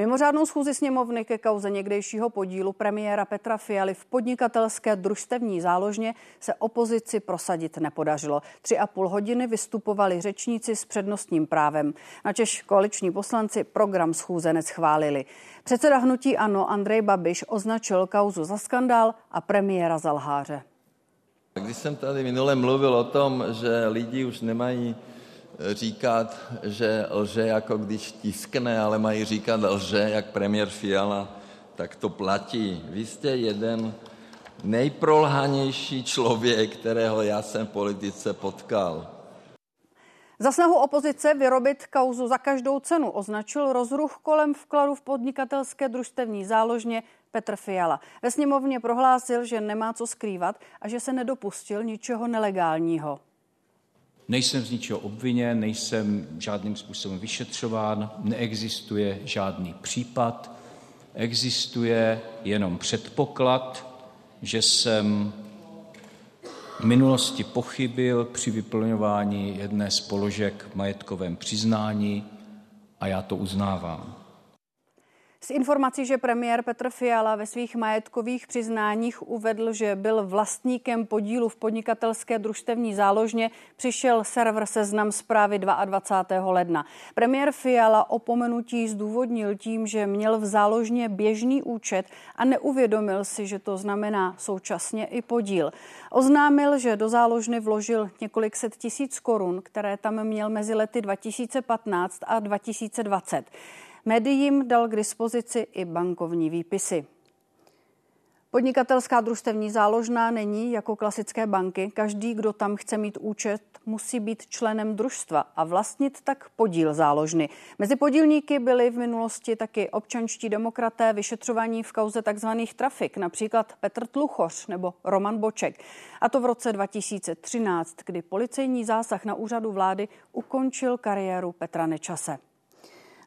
Mimořádnou schůzi sněmovny ke kauze někdejšího podílu premiéra Petra Fialy v podnikatelské družstevní záložně se opozici prosadit nepodařilo. 3,5 hodiny vystupovali řečníci s přednostním právem. Načež koaliční poslanci program schůze neschválili. Předseda Hnutí Ano Andrej Babiš označil kauzu za skandál a premiéra za lháře. Když jsem tady minule mluvil o tom, že lidi už nemají říkat, že lže jako když tiskne, ale mají říkat lže jak premiér Fiala, tak to platí. Vy jste jeden nejprolhanější člověk, kterého já jsem v politice potkal. Za snahu opozice vyrobit kauzu za každou cenu označil rozruch kolem vkladu v podnikatelské družstevní záložně Petr Fiala. Ve sněmovně prohlásil, že nemá co skrývat a že se nedopustil ničeho nelegálního. Nejsem z ničeho obviněn, nejsem žádným způsobem vyšetřován, neexistuje žádný případ, existuje jenom předpoklad, že jsem v minulosti pochybil při vyplňování jedné z položek v majetkovém přiznání a já to uznávám. S informací, že premiér Petr Fiala ve svých majetkových přiznáních uvedl, že byl vlastníkem podílu v podnikatelské družstevní záložně, přišel server Seznam Zprávy 22. ledna. Premiér Fiala opomenutí zdůvodnil tím, že měl v záložně běžný účet a neuvědomil si, že to znamená současně i podíl. Oznámil, že do záložny vložil několik set tisíc korun, které tam měl mezi lety 2015 a 2020. Médiím dal k dispozici i bankovní výpisy. Podnikatelská družstevní záložna není jako klasické banky. Každý, kdo tam chce mít účet, musí být členem družstva a vlastnit tak podíl záložny. Mezi podílníky byli v minulosti taky občanští demokraté vyšetřovaní v kauze takzvaných trafik, například Petr Tluchoř nebo Roman Boček. A to v roce 2013, kdy policejní zásah na úřadu vlády ukončil kariéru Petra Nečase.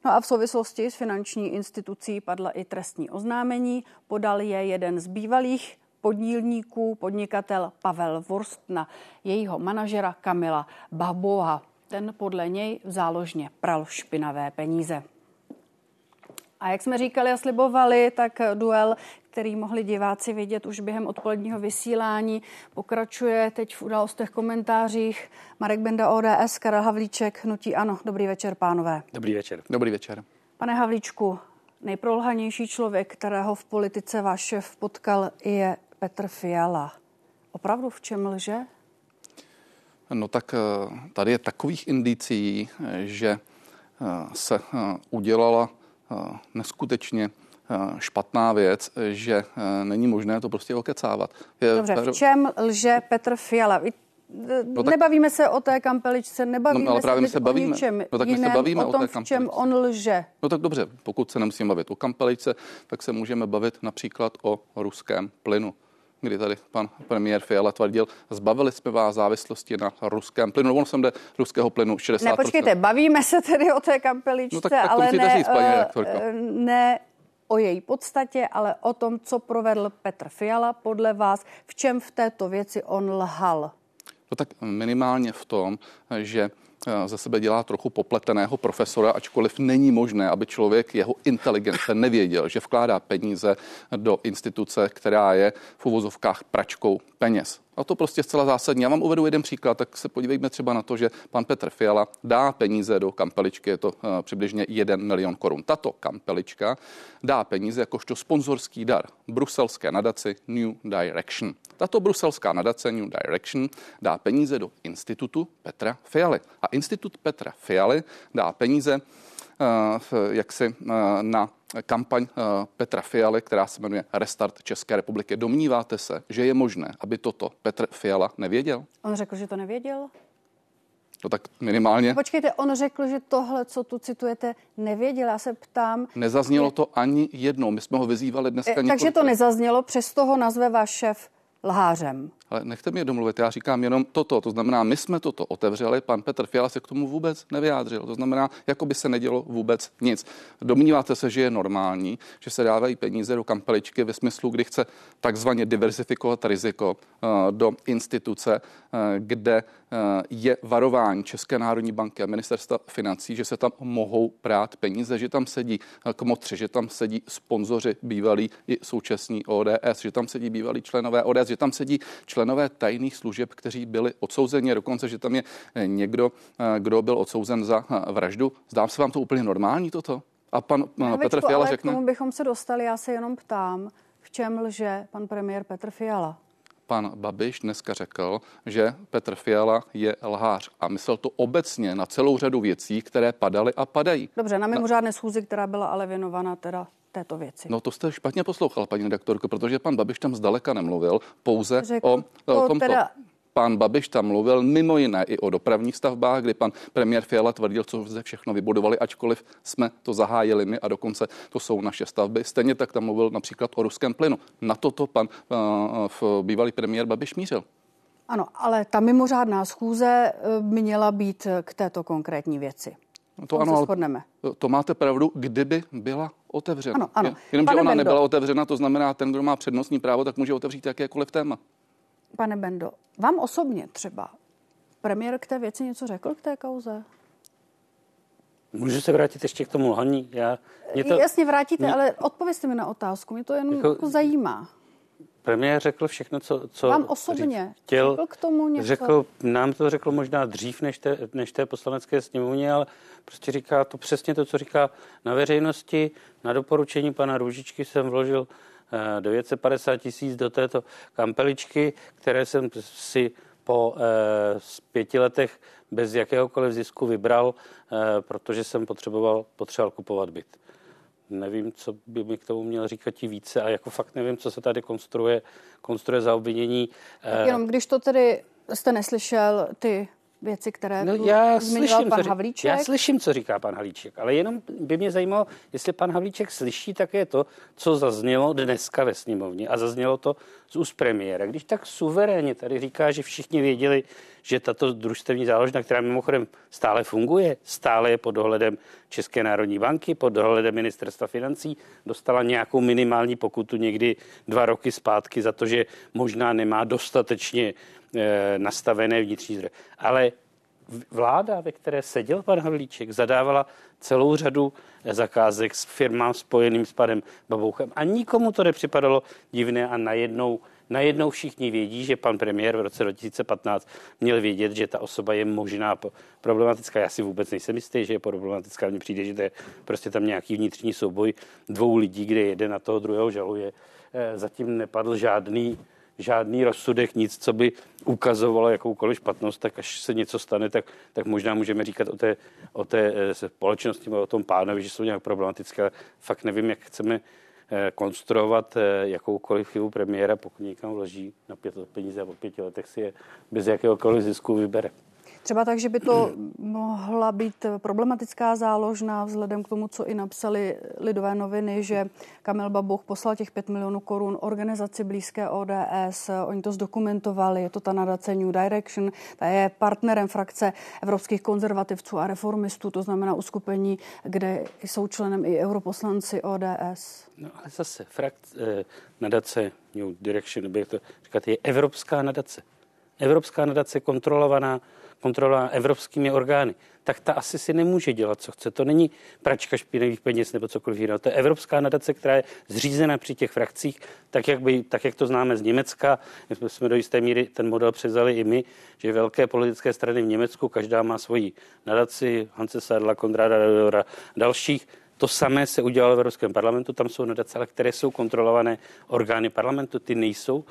No a v souvislosti s finanční institucí padla i trestní oznámení. Podal je jeden z bývalých podílníků, podnikatel Pavel Vorstna, jejího manažera Kamila Babohová. Ten podle něj v záložně pral špinavé peníze. A jak jsme říkali a slibovali, tak duel, který mohli diváci vidět už během odpoledního vysílání, pokračuje teď v Událostech, komentářích. Marek Benda, ODS, Karel Havlíček, Hnutí Ano. Dobrý večer, pánové. Dobrý večer. Dobrý večer. Pane Havlíčku, nejprolhanější člověk, kterého v politice váš šéf potkal, je Petr Fiala. Opravdu v čem lže? No tak tady je takových indicí, že se udělala neskutečně špatná věc, že není možné to prostě okecávat. Dobře, v čem lže Petr Fiala? No tak, nebavíme se o té kampeličce, nebavíme se o ničem jiném, o tom, v čem on lže. No tak dobře, pokud se nemusíme bavit o kampeličce, tak se můžeme bavit například o ruském plynu, kdy tady pan premiér Fiala tvrdil, zbavili jsme vás závislosti na ruském plynu. On sem jde ruského plynu 60%. Ne, počkejte, bavíme se tedy o té kampeličce, no tak ale ne, říct, ne o její podstatě, ale o tom, co provedl Petr Fiala podle vás. V čem v této věci on lhal? No tak minimálně v tom, že ze sebe dělá trochu popleteného profesora, ačkoliv není možné, aby člověk jeho inteligence nevěděl, že vkládá peníze do instituce, která je v uvozovkách pračkou peněz. A to prostě zcela zásadně. Já vám uvedu jeden příklad, tak se podívejme třeba na to, že pan Petr Fiala dá peníze do kampeličky, je to přibližně 1 milion korun. Tato kampelička dá peníze jakožto sponzorský dar bruselské nadaci New Direction. Tato bruselská nadace New Direction dá peníze do institutu Petra Fialy. A institut Petra Fialy dá peníze na kampaň Petra Fialy, která se jmenuje Restart České republiky. Domníváte se, že je možné, aby toto Petr Fiala nevěděl? On řekl, že to nevěděl? No tak minimálně. Počkejte, on řekl, že tohle, co tu citujete, nevěděl. Já se ptám. Nezaznělo to ani jednou. My jsme ho vyzývali dneska. Takže to nezaznělo, přesto ho nazve váš šéf lhářem. Ale nechte mě domluvit, já říkám jenom toto, to znamená, my jsme toto otevřeli, pan Petr Fiala se k tomu vůbec nevyjádřil, to znamená, jako by se nedělo vůbec nic. Domníváte se, že je normální, že se dávají peníze do kampeličky ve smyslu, kdy chce takzvaně diverzifikovat riziko do instituce, kde je varování České národní banky a Ministerstva financí, že se tam mohou prát peníze, že tam sedí kmotři, že tam sedí sponzoři bývalí i současní ODS, že tam sedí bývalí členové ODS, že tam sedí členové tajných služeb, kteří byli odsouzeni, dokonce, že tam je někdo, kdo byl odsouzen za vraždu. Zdá se vám to úplně normální toto? A pan Petr Fiala řekne... K tomu bychom se dostali, já se jenom ptám, v čem lže pan premiér Petr Fiala? Pan Babiš dneska řekl, že Petr Fiala je lhář a myslel to obecně na celou řadu věcí, které padaly a padají. Dobře, na mimořádné schůzi, která byla ale věnovaná teda této věci. No to jste špatně poslouchal, paní redaktorko, protože pan Babiš tam zdaleka nemluvil pouze o tomto. Teda... Pan Babiš tam mluvil mimo jiné i o dopravních stavbách, kdy pan premiér Fiala tvrdil, co se všechno vybudovali, ačkoliv jsme to zahájili my a dokonce to jsou naše stavby. Stejně tak tam mluvil například o ruském plynu. Na toto pan bývalý premiér Babiš mířil. Ano, ale ta mimořádná schůze měla být k této konkrétní věci. To ano, to máte pravdu, kdyby byla otevřena. Ano, ano. Jenomže ona nebyla otevřena, to znamená, ten, kdo má přednostní právo, tak může otevřít jakékoliv téma. Pane Bendo, vám osobně třeba premiér k té věci něco řekl, k té kauze? Můžu se vrátit ještě k tomu lhaní? Jasně vrátíte, ale odpovězte mi na otázku, mě to jenom jako zajímá. Premiér řekl všechno, co vám osobně chtěl, řekl k tomu něco? Nám to řekl možná dřív než té poslanecké sněmovně, ale prostě říká to přesně to, co říká na veřejnosti. Na doporučení pana Růžičky jsem vložil 950 000 do této kampeličky, které jsem si po 5 letech bez jakéhokoliv zisku vybral, protože jsem potřeboval kupovat byt. Nevím, co by mi k tomu měl říkat i více a jako fakt nevím, co se tady konstruuje za obvinění. Jenom když to tedy jste neslyšel ty věci, které zmiňoval pan Havlíček. Já slyším, co říká pan Havlíček, ale jenom by mě zajímalo, jestli pan Havlíček slyší také to, co zaznělo dneska ve sněmovně a zaznělo to z úst premiéra. Když tak suverénně tady říká, že všichni věděli, že tato družstevní záložna, která mimochodem stále funguje, stále je pod dohledem České národní banky, pod dohledem Ministerstva financí, dostala nějakou minimální pokutu někdy 2 roky zpátky za to, že možná nemá dostatečně nastavené vnitřní zdroje. Ale vláda, ve které seděl pan Havlíček, zadávala celou řadu zakázek s firmám spojeným s panem Babouchem a nikomu to nepřipadalo divné a najednou všichni vědí, že pan premiér v roce 2015 měl vědět, že ta osoba je možná problematická. Já si vůbec nejsem jistý, že je problematická. Mně přijde, že to je prostě tam nějaký vnitřní souboj 2 lidí, kde jeden na toho druhého žaluje. Zatím nepadl žádný rozsudek, nic, co by ukazovalo jakoukoliv špatnost, tak až se něco stane, tak možná můžeme říkat o té společnosti nebo o tom pánovi, že jsou nějak problematické. Fakt nevím, jak chceme konstruovat jakoukoliv chybu premiéra, pokud někam vloží na 5 let peníze a po 5 letech si je bez jakéhokoliv zisku vybere. Třeba tak, že by to mohla být problematická záložna vzhledem k tomu, co i napsali Lidové noviny, že Kamil Babouch poslal těch 5 milionů korun organizaci blízké ODS, oni to zdokumentovali, je to ta nadace New Direction, ta je partnerem frakce evropských konzervativců a reformistů, to znamená uskupení, kde jsou členem i europoslanci ODS. No ale zase nadace New Direction, bych to říkat, je evropská nadace. Evropská nadace kontrolovaná evropskými orgány, tak ta asi si nemůže dělat, co chce. To není pračka špinavých peněz nebo cokoliv jiného. To je evropská nadace, která je zřízena při těch frakcích, tak jak to známe z Německa. My jsme do jisté míry ten model převzali i my, že velké politické strany v Německu, každá má svoji nadaci, Hanse Sadla, Konrada Adenauera, dalších. To samé se udělalo v Evropském parlamentu, tam jsou nadace, ale které jsou kontrolované orgány parlamentu, ty nejsou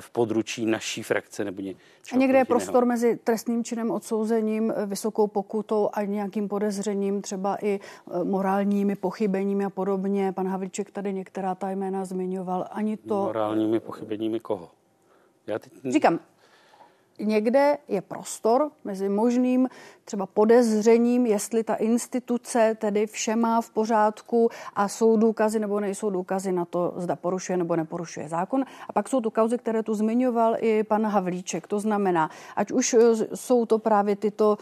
v područí naší frakce nebo něčeho. A někde je prostor mezi trestným činem, odsouzením, vysokou pokutou a nějakým podezřením, třeba i morálními pochybeními a podobně. Pan Havlíček tady některá ta jména zmiňoval. Ani to... Morálními pochybeními koho? Říkám, někde je prostor mezi možným třeba podezřením, jestli ta instituce tedy vše má v pořádku a jsou důkazy nebo nejsou důkazy na to, zda porušuje nebo neporušuje zákon. A pak jsou tu kauzy, které tu zmiňoval i pan Havlíček. To znamená, ať už jsou to právě tyto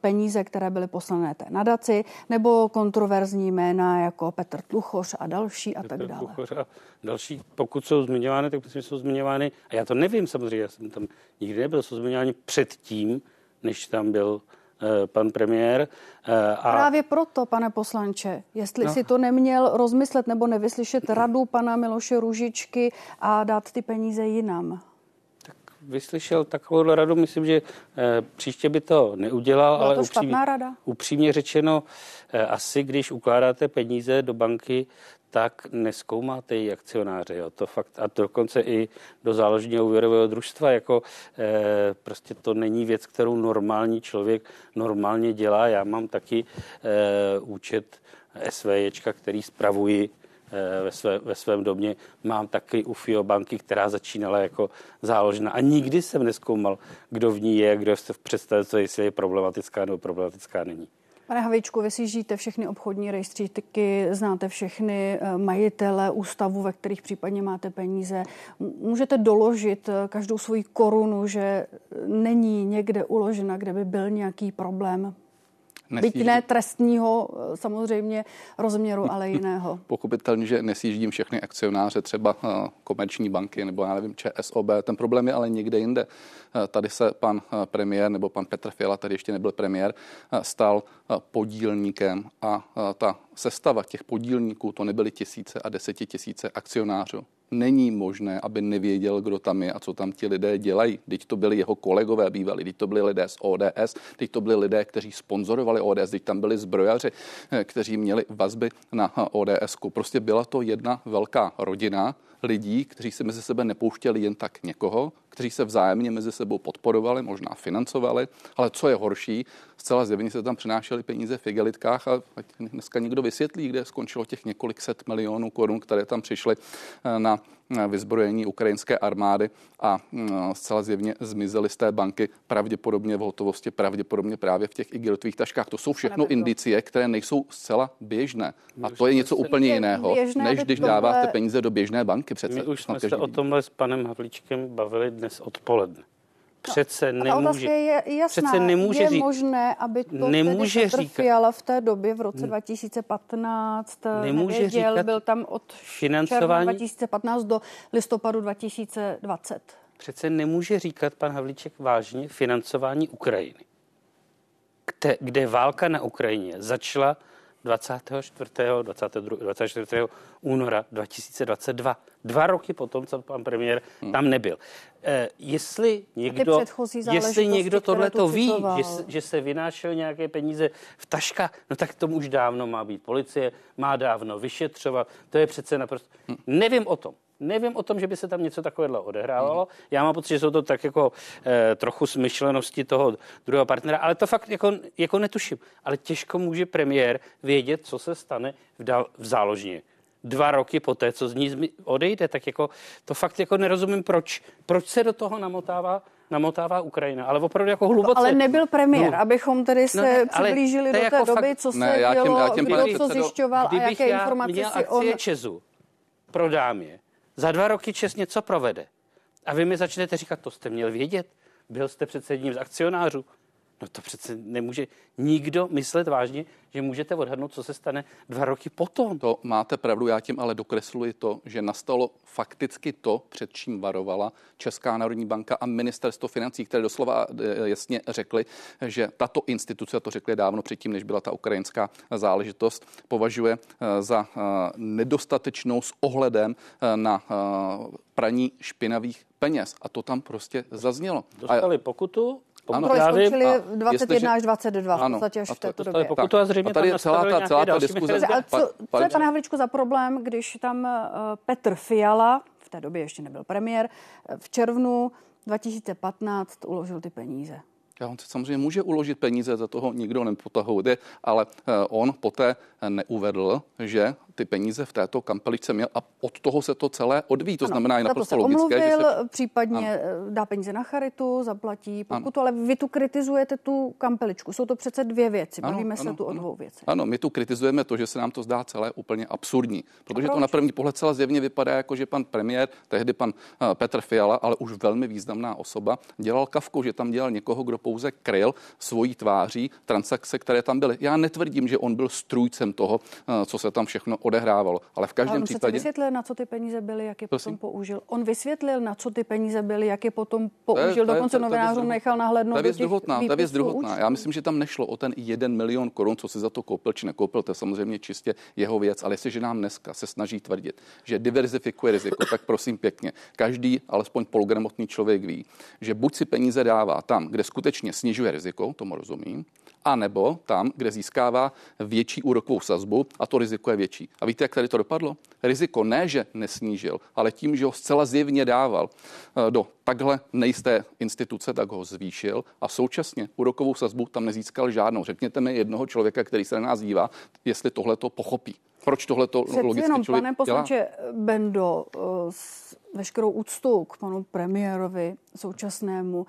peníze, které byly poslané té nadaci, nebo kontroverzní jména jako Petr Tluchoř a další a tak dále. Petr Tluchoř a další, pokud jsou zmiňovány, tak myslím, že jsou zmiňovány. A já to nevím samozřejmě, já jsem tam nikdy nebyl, jsou zmiňovány předtím, než tam byl pan premiér. Právě proto, pane poslanče, jestli si to neměl rozmyslet nebo nevyslyšet radu pana Miloše Růžičky a dát ty peníze jinam. Tak vyslyšel takovou radu, myslím, že příště by to neudělal. Byla ale to špatná rada. Upřímně řečeno, asi když ukládáte peníze do banky, tak neskoumáte její akcionáře. Jo. To fakt, a dokonce i do záložního úvěrového družstva. Jako, prostě to není věc, kterou normální člověk normálně dělá. Já mám taky účet SVJčka, který spravuji ve svém domě. Mám taky UFIO banky, která začínala jako záložna. A nikdy jsem neskoumal, kdo v ní je, kdo se v představě, jestli je problematická nebo problematická není. Pane Havlíčku, vy si žijete všechny obchodní rejstříky, znáte všechny majitele ústavů, ve kterých případně máte peníze. Můžete doložit každou svoji korunu, že není někde uložena, kde by byl nějaký problém. Byť ne trestního samozřejmě rozměru, ale jiného. Pochopitelně, že nesjíždím všechny akcionáře, třeba komerční banky nebo já nevím, ČSOB. Ten problém je ale někde jinde. Tady se pan premiér nebo pan Petr Fiala, tady ještě nebyl premiér, stal podílníkem a ta sestava těch podílníků, to nebyly tisíce a desetitisíce akcionářů. Není možné, aby nevěděl, kdo tam je a co tam ti lidé dělají. Teď to byli jeho kolegové bývalí, teď to byli lidé z ODS, teď to byli lidé, kteří sponzorovali ODS, teď tam byli zbrojaři, kteří měli vazby na ODSku. Prostě byla to jedna velká rodina lidí, kteří se mezi sebe nepouštěli jen tak někoho, kteří se vzájemně mezi sebou podporovali, možná financovali, ale co je horší, zcela zjevně se tam přinášely peníze v igelitkách a dneska někdo vysvětlí, kde skončilo těch několik set milionů korun, které tam přišly na vyzbrojení ukrajinské armády a zcela zjevně zmizely z té banky pravděpodobně v hotovosti, pravděpodobně právě v těch igelitových taškách. To jsou všechno indicie, které nejsou zcela běžné. A to je něco úplně jiného, než když dáváte peníze do běžné banky. Přece. My už jsme se o tomhle s panem Havlíčkem bavili dnes odpoledne. Přece nemůže, je jasná, přece nemůže říct. Je možné, aby to Petr Fiala v té době v roce 2015 nevěděl, byl tam od června 2015 do listopadu 2020. Přece nemůže říkat pan Havlíček vážně financování Ukrajiny, kde válka na Ukrajině začala 24. února 2022. 2 roky potom, co pan premiér tam nebyl. Jestli někdo tohleto ví, že se vynášel nějaké peníze v taškách, no tak tomu už dávno má být policie, má dávno vyšetřovat. To je přece naprosto... Nevím o tom, že by se tam něco takového odehrávalo. Já mám pocit, že jsou to tak jako trochu smyšlenosti toho druhého partnera, ale to fakt jako netuším. Ale těžko může premiér vědět, co se stane v záložně. 2 roky poté, co z ní odejde, tak jako to fakt jako nerozumím, proč se do toho namotává Ukrajina, ale opravdu jako hluboce. Ale nebyl premiér, abychom tedy se přiblížili do té jako doby, co se dělo, kdo co zjišťoval a jaké informace si on... Kdybych já měl akcie ČEZu, prodám je. Za 2 roky ČEZ něco provede. A vy mi začnete říkat, to jste měl vědět, byl jste přece jedním z akcionářů. No to přece nemůže nikdo myslet vážně, že můžete odhadnout, co se stane 2 roky potom. To máte pravdu, já tím ale dokresluji to, že nastalo fakticky to, před čím varovala Česká národní banka a Ministerstvo financí, které doslova jasně řekli, že tato instituce, to řekli dávno předtím, než byla ta ukrajinská záležitost, považuje za nedostatečnou s ohledem na praní špinavých peněz. A to tam prostě zaznělo. Dostali pokutu. Skončili 21 až 22 v podstatě až v této době. A tady je celá ta diskuze. Co je, pane Havlíčku, za problém, když tam Petr Fiala, v té době ještě nebyl premiér, v červnu 2015 uložil ty peníze? On se samozřejmě může uložit peníze, za toho nikdo nepotahuje, ale on poté neuvedl, že ty peníze v této kampeličce měl a od toho se to celé odvíjí. To ano, znamená je naprosto logické, že se... případně ano. dá peníze na charitu, zaplatí pokutu, ale vy tu kritizujete tu kampeličku. Jsou to přece dvě věci. Bavíme se tu o dvou věcech. Ano, my tu kritizujeme to, že se nám to zdá celé úplně absurdní, protože to na první pohled celé zjevně vypadá jako, že pan premiér, tehdy pan Petr Fiala, ale už velmi významná osoba, dělal kafku, že tam dělal někoho, kdo pouze kryl svojí tváří transakce, které tam byly. Já netvrdím, že on byl strůjcem toho, co se tam všechno odehrávalo, ale v každém případě... On vysvětlil, na co ty peníze byly, jak je potom použil. On vysvětlil, na co ty peníze byly, jak je potom použil. Dokonce novinářům nechal nahlédnout do těch výpisů. Já myslím, že tam nešlo o ten 1 milion korun, co si za to koupil či nekoupil, to je samozřejmě čistě jeho věc, ale jestliže nám dneska se snaží tvrdit, že diverzifikuje riziko, tak prosím pěkně, každý, alespoň pologramotný člověk ví, že buď si peníze dává tam, kde skutečně snižuje riziko, tomu rozumím, anebo tam, kde získává větší úrokovou sazbu a to riziko je větší. A víte, jak tady to dopadlo? Riziko ne, že nesnížil, ale tím, že ho zcela zjevně dával do takhle nejisté instituce, tak ho zvýšil a současně úrokovou sazbu tam nezískal žádnou. Řekněte mi jednoho člověka, který se na nás dívá, jestli tohle to pochopí. Proč tohle to logicky člověk dělá? Pane poslanče Bendo, s veškerou úctou k panu premiérovi současnému,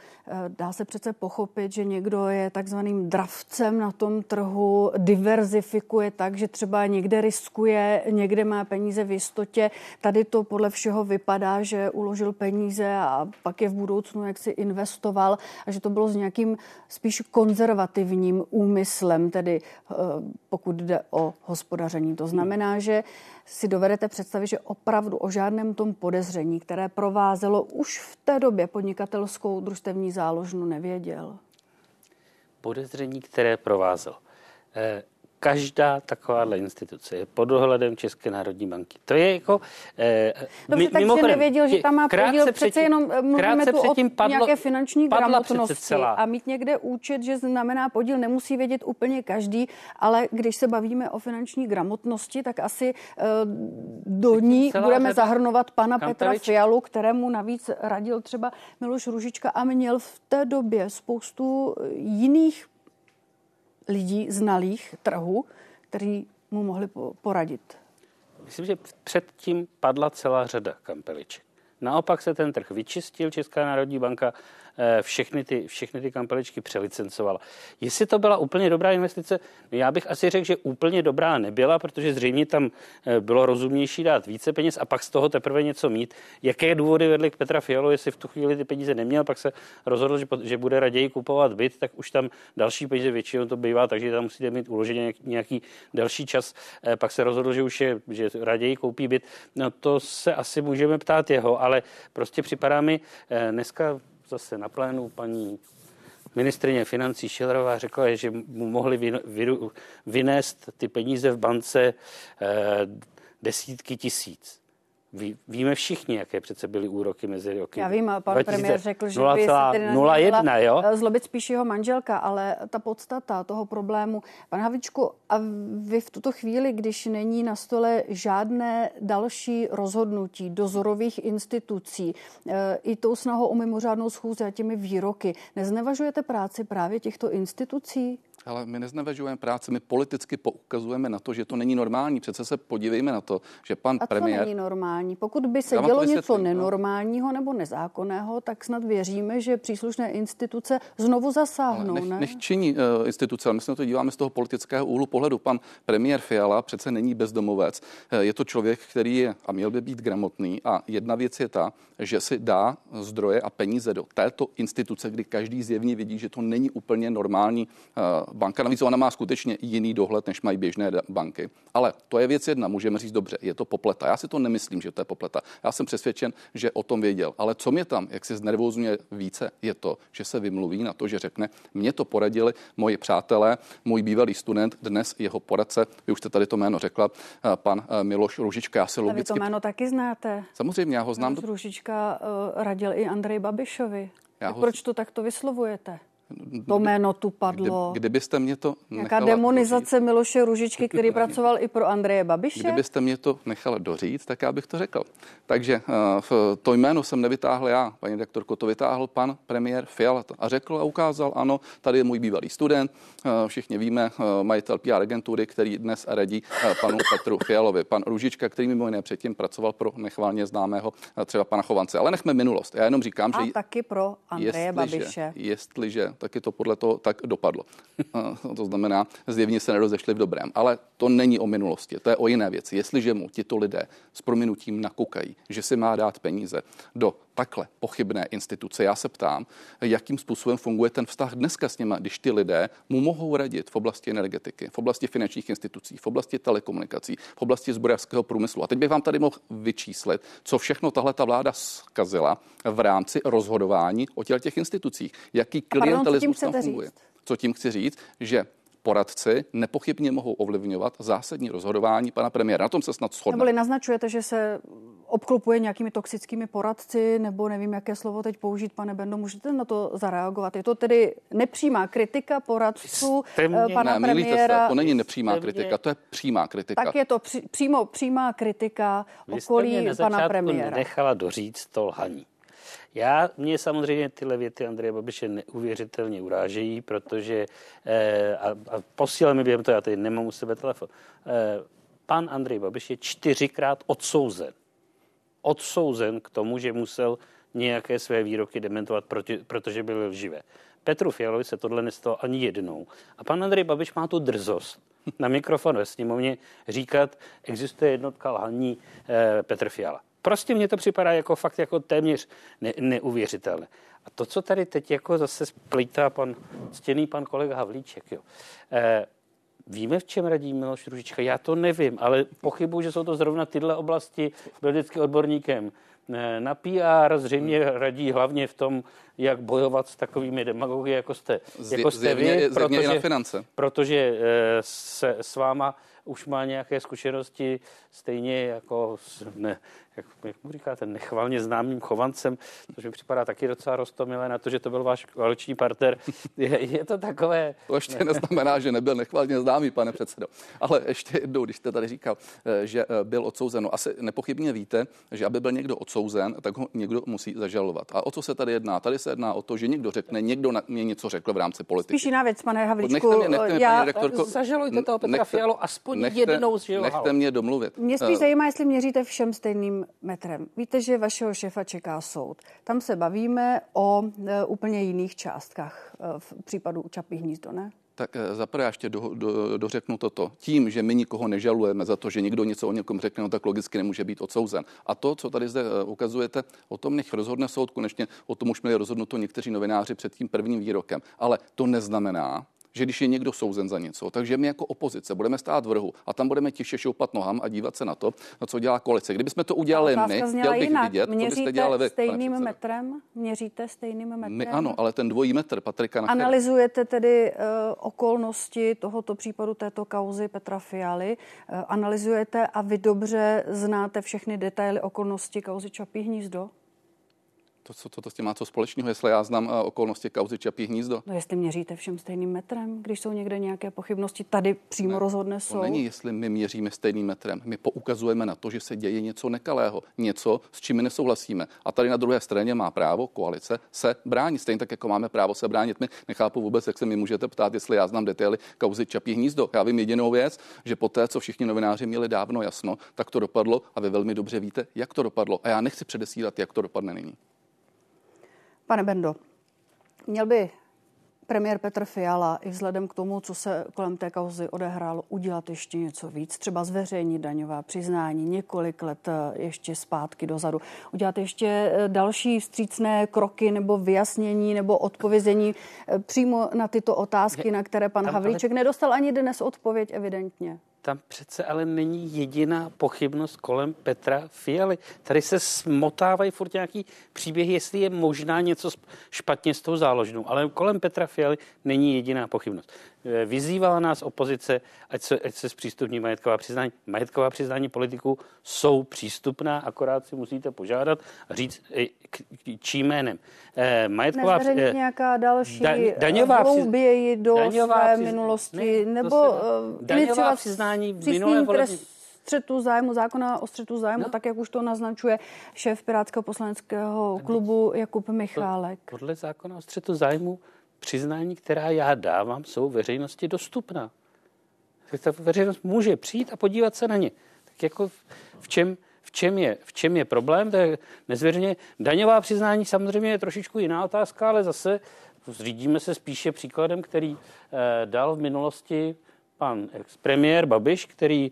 dá se přece pochopit, že někdo je takzvaným dravcem na tom trhu, diverzifikuje tak, že třeba někde riskuje, někde má peníze v jistotě. Tady to podle všeho vypadá, že uložil peníze a pak je v budoucnu jaksi investoval a že to bylo s nějakým spíš konzervativním úmyslem, tedy pokud jde o hospodaření. To znamená, že si dovedete představit, že opravdu o žádném tom podezření, které provázelo už v té době podnikatelskou družstevní záložnu, nevěděl. Podezření, které provázelo. Každá takováhle instituce je pod dohledem České národní banky. To je jako... Dobře, takže nevěděl, že tam má podíl. Přece jenom mluvíme tu o nějaké finanční gramotnosti a mít někde účet, že znamená podíl, nemusí vědět úplně každý, ale když se bavíme o finanční gramotnosti, tak asi do ní budeme zahrnovat pana Petra Fialu, kterému navíc radil třeba Miloš Růžička a měl v té době spoustu jiných lidí znalých trhu, kteří mu mohli poradit. Myslím, že předtím padla celá řada kampeliček. Naopak se ten trh vyčistil, Česká národní banka všechny ty kampeličky přelicencovala. Jestli to byla úplně dobrá investice, já bych asi řekl, že úplně dobrá nebyla, protože zřejmě tam bylo rozumnější dát více peněz a pak z toho teprve něco mít. Jaké důvody vedly k Petra Fialu, jestli v tu chvíli ty peníze neměl, pak se rozhodl, že bude raději kupovat byt, tak už tam další peníze většinou to bývá, takže tam musíte mít uloženě nějaký delší čas. Pak se rozhodl, že už je, že raději koupí byt. No to se asi můžeme ptát jeho, ale prostě připadá mi dneska zase na plénu paní ministryně financí Schillerová řekla, že mu mohli vynést ty peníze v bance desítky tisíc. Víme všichni, jaké přece byly úroky mezi roky. Já vím, a pan premiér řekl, že by se zlobit spíš jeho manželka, ale ta podstata toho problému. Pan Havlíčku, a vy v tuto chvíli, když není na stole žádné další rozhodnutí dozorových institucí, i tou snahou o mimořádnou schůzi a těmi výroky, neznevažujete práci právě těchto institucí? Ale my neznevažujeme práci, my politicky poukazujeme na to, že to není normální. Přece se podívejme na to, že pan premiér... A to není normální? Pokud by se dělo něco nenormálního nebo nezákonného, tak snad věříme, že příslušné instituce znovu zasáhnou, ne? Nech činí instituce, ale my se na to díváme z toho politického úhlu pohledu. Pan premiér Fiala přece není bezdomovec. Je to člověk, který je a měl by být gramotný a jedna věc je ta, že si dá zdroje a peníze do této instituce, kdy každý zjevně vidí, že to není úplně normální banka. Navíc ona má skutečně jiný dohled, než mají běžné banky. Ale to je věc jedna, můžeme říct dobře, je to popleta. Já si to nemyslím, že to je popleta. Já jsem přesvědčen, že o tom věděl. Ale co mě tam, jak se znervózňuje více, je to, že se vymluví na to, že řekne, mě to poradili moji přátelé, můj bývalý student, dnes jeho poradce, vy už jste tady to jméno řekla, pan Miloš Růžička. Já se logicky... Vy to jméno taky znáte. Samozřejmě, já ho znám. Miloš Růžička radil i Andreji Babišovi. Proč to takto vyslovujete? To jméno tu padlo. Kdybyste mě to nějaká demonizace doříct. Miloše Růžičky, který pracoval i pro Andreje Babiše. Kdybyste mě to nechala doříct, tak já bych to řekl. Takže to jméno jsem nevytáhl já, paní doktorko, to vytáhl pan premiér Fiala a řekl a ukázal, ano, tady je můj bývalý student, všichni víme, majitel PR agentury, který dnes radí panu Petru Fialovi. Pan Růžička, který mimo jiné předtím pracoval pro nechválně známého třeba pana Chovance. Ale nechme minulost. Já jenom říkám, že taky pro Andreje Babiše. Jestliže taky to podle toho tak dopadlo. To znamená, zjevně se nerozešli v dobrém. Ale to není o minulosti, to je o jiné věci. Jestliže mu tito lidé s prominutím nakukají, že si má dát peníze do takhle pochybné instituce, já se ptám, jakým způsobem funguje ten vztah dneska s nimi, když ty lidé mu mohou radit v oblasti energetiky, v oblasti finančních institucí, v oblasti telekomunikací, v oblasti zbrojařského průmyslu. A teď bych vám tady mohl vyčíslit, co všechno tahle ta vláda zkazila v rámci rozhodování o těch institucích. Jaký klientelismus tam funguje? Co tím chci říct, že poradci nepochybně mohou ovlivňovat zásadní rozhodování pana premiéra. Na tom se snad shodneme. Neboli naznačujete, že se obklopuje nějakými toxickými poradci, nebo nevím, jaké slovo teď použít, pane Bendo, můžete na to zareagovat? Je to tedy nepřímá kritika poradců pana premiéra? Se, to není nepřímá kritika, to je přímá kritika. Tak je to přímo přímá kritika okolí pana premiéra. Vy nechala doříct to lhaní. Mě samozřejmě tyhle věty Andreje Babiše neuvěřitelně urážejí, protože posílal mi během toho, já tady nemám u sebe telefon. Pan Andrej Babiš je 4krát odsouzen. Odsouzen k tomu, že musel nějaké své výroky dementovat, protože byl lživé. Petru Fialovi se tohle nestalo ani jednou. A pan Andrej Babiš má tu drzost na mikrofon ve sněmovně říkat, existuje jednotka lhaní Petr Fiala. Prostě mně to připadá jako fakt jako téměř neuvěřitelné. A to, co tady teď jako zase splítá ctěný pan kolega Havlíček, jo. Víme, v čem radí Miloš Růžička? Já to nevím, ale pochybuju, že jsou to zrovna tyhle oblasti. Byl vždycky odborníkem na PR, zřejmě radí hlavně v tom, jak bojovat s takovými demagogy, jako jste vy, protože se s váma už má nějaké zkušenosti, stejně jako jak mu říkáte, nechvalně známým Chovancem, což mi připadá taky docela roztomilé na to, že to byl váš koaliční partner. Je to takové... To ještě neznamená, že nebyl nechvalně známý, pane předsedo. Ale ještě jednou, když jste tady říkal, že byl odsouzen, asi nepochybně víte, že aby byl někdo odsouzen, tak ho někdo musí zažalovat. A o co se tady jedná? Tady se jedná o to, že někdo řekne, někdo mě něco řekl v rámci politiky. Spíš jiná věc, pane Havlíčku. Zažalujte toho Petra Fialu aspoň jednou z jeho. Nechte mě domluvit. Mě spíš zajímá, jestli měříte všem stejným metrem. Víte, že vašeho šefa čeká soud. Tam se bavíme o úplně jiných částkách v případu Čapí hnízdo, ne? Tak zaprvé ještě dořeknu toto. Tím, že my nikoho nežalujeme za to, že někdo něco o někom řekne, no tak logicky nemůže být odsouzen. A to, co tady zde ukazujete, o tom nech rozhodne soud. Konečně o tom už měli rozhodnuto někteří novináři před tím prvním výrokem. Ale to neznamená, že když je někdo souzen za něco, takže my jako opozice budeme stát v rohu a tam budeme tiše šoupat nohama a dívat se na to, co dělá koalice. Kdyby jsme to udělali my, chtěl bych vidět, co byste dělali vy, stejným metrem? Měříte stejným metrem? My ano, ale ten dvojí metr, Patrika Nachera. Analyzujete tedy okolnosti tohoto případu, této kauzy Petra Fialy. Analyzujete a vy dobře znáte všechny detaily okolnosti kauzy Čapí hnízdo? To s tím má co společného, jestli já znám okolnosti kauzy Čapí hnízdo. No jestli měříte všem stejným metrem, když jsou někde nějaké pochybnosti, tady přímo rozhodne soud. To není, jestli my měříme stejným metrem. My poukazujeme na to, že se děje něco nekalého, něco, s čím my nesouhlasíme. A tady na druhé straně má právo koalice se bránit. Stejně tak, jako máme právo se bránit my. Nechápu vůbec, jak se mi můžete ptát, jestli já znám detaily kauzy Čapí hnízdo. Já vím jedinou věc, že poté, co všichni novináři měli dávno jasno, tak to dopadlo a vy velmi dobře víte, jak to dopadlo. A já nechci předesílat, jak to dopadne nyní. Pane Bendo, měl by premiér Petr Fiala i vzhledem k tomu, co se kolem té kauzy odehrálo, udělat ještě něco víc, třeba zveřejnit daňová přiznání několik let ještě zpátky dozadu, udělat ještě další vstřícné kroky nebo vyjasnění nebo odpovězení přímo na tyto otázky, na které pan Havlíček nedostal ani dnes odpověď evidentně. Tam přece ale není jediná pochybnost kolem Petra Fialy. Tady se smotávají furt nějaký příběhy, jestli je možná něco špatně s tou záložnou, ale kolem Petra Fialy není jediná pochybnost. Vyzývala nás opozice, ať se zpřístupní majetková přiznání. Majetková přiznání politiků jsou přístupná, akorát si musíte požádat a říct, čím jménem. Majetková přiznání. Nějaká další hlouběji do své minulosti, nebo daňová přiznání v minulém volebním střetu zájmu, zákona o střetu zájmu, tak jak už to naznačuje šéf Pirátského poslaneckého klubu Jakub Michálek. Podle zákona o střetu zájmu přiznání, která já dávám, jsou veřejnosti dostupná. Tak ta veřejnost může přijít a podívat se na ně. Tak jako v čem je problém? To je nezvěřeně daňová přiznání, samozřejmě je trošičku jiná otázka, ale zase zřídíme se spíše příkladem, který dal v minulosti pan expremiér Babiš, který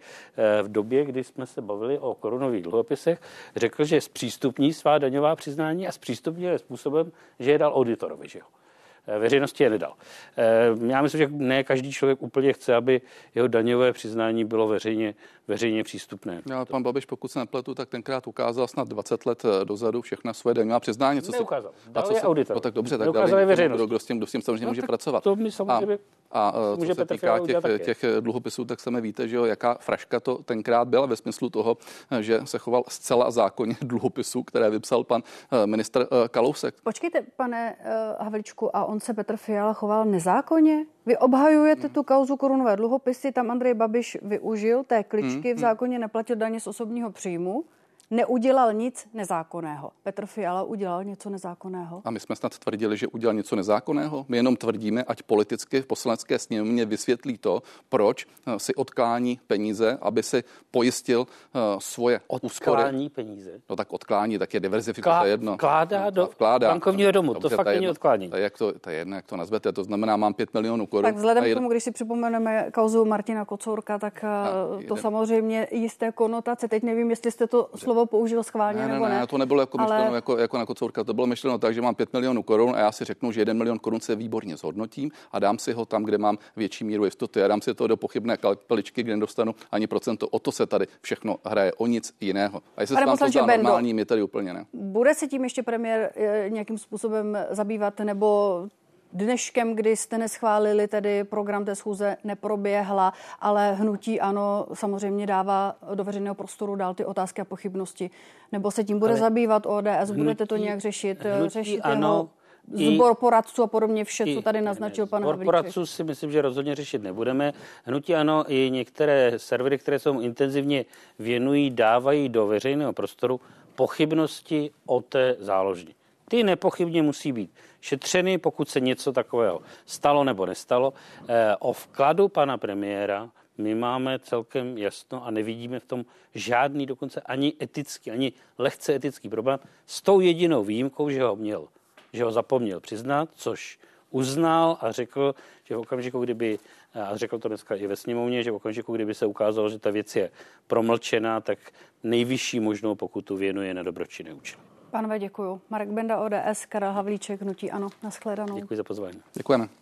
v době, kdy jsme se bavili o korunových dluhopisech, řekl, že zpřístupní svá daňová přiznání a zpřístupní je způsobem, že je dal auditorovi, že jo. Veřejnosti je nedal. Já myslím, že ne každý člověk úplně chce, aby jeho daňové přiznání bylo veřejně přístupné. Já, pan Babiš, pokud se nepletu, tak tenkrát ukázal snad 20 let dozadu všechna svoje daňová přiznání. Co neukázal. Dal je auditor. Tak dobře, tak dali veřejnost. Kdo s tím samozřejmě může pracovat. To mi samozřejmě co se týká těch dluhopisů, tak sami víte, že jo, jaká fraška to tenkrát byla ve smyslu toho, že se choval zcela zákonně dluhopisů, které vypsal pan ministr Kalousek. Počkejte, pane Havlíčku, a on se Petr Fiala choval nezákonně? Vy obhajujete tu kauzu korunové dluhopisy, tam Andrej Babiš využil té kličky, v zákoně neplatil daně z osobního příjmu. Neudělal nic nezákonného. Petr Fiala udělal něco nezákonného? A my jsme snad tvrdili, že udělal něco nezákonného? My jenom tvrdíme, ať politicky v Poslanecké sněmovně vysvětlí to, proč si odklání peníze, aby si pojistil svoje úspory. Odklání peníze? No tak odklání, tak je diverzifikace jedno. Vkládá do bankovního domu, to fakt není odklánění. To je jedno, jak to nazvete, to znamená, mám 5 milionů korun. Tak vzhledem k tomu, když si připomeneme kauzu Martina Kocourka, tak to samozřejmě jisté konotace. Teď nevím, jestli jste to slovo použil schválně, nebo ne. To nebylo jako myšleno jako na Kocourka, to bylo myšleno tak, že mám 5 milionů korun a já si řeknu, že 1 milion korun se výborně zhodnotím a dám si ho tam, kde mám větší míru jistoty. A dám si to do pochybné kalkulačky, kde nedostanu ani procento. O to se tady všechno hraje, o nic jiného. A jestli se vám to zdá normální, mi tady úplně ne. Bude se tím ještě premiér nějakým způsobem zabývat, nebo dneškem, kdy jste neschválili, tedy program té schůze neproběhla, ale Hnutí Ano samozřejmě dává do veřejného prostoru dál ty otázky a pochybnosti. Nebo se tím bude zabývat ODS? Budete to nějak řešit Ano, sbor poradců a podobně vše, co tady naznačil pan Havlíček? Sbor poradců si myslím, že rozhodně řešit nebudeme. Hnutí Ano i některé servery, které se mu intenzivně věnují, dávají do veřejného prostoru pochybnosti o té záložně. Ty nepochybně musí být šetřeny, pokud se něco takového stalo nebo nestalo. O vkladu pana premiéra my máme celkem jasno a nevidíme v tom žádný, dokonce ani etický, ani lehce etický problém. S tou jedinou výjimkou, že ho zapomněl přiznat, což uznal a řekl, že v okamžiku, kdyby, a řekl to dneska i ve sněmovně, že v okamžiku, kdyby se ukázalo, že ta věc je promlčená, tak nejvyšší možnou pokutu věnuje na dobročinné účely. Pánové, děkuju. Marek Benda, ODS, Karel Havlíček, Hnutí Ano. Nashledanou. Děkuji za pozvání. Děkujeme.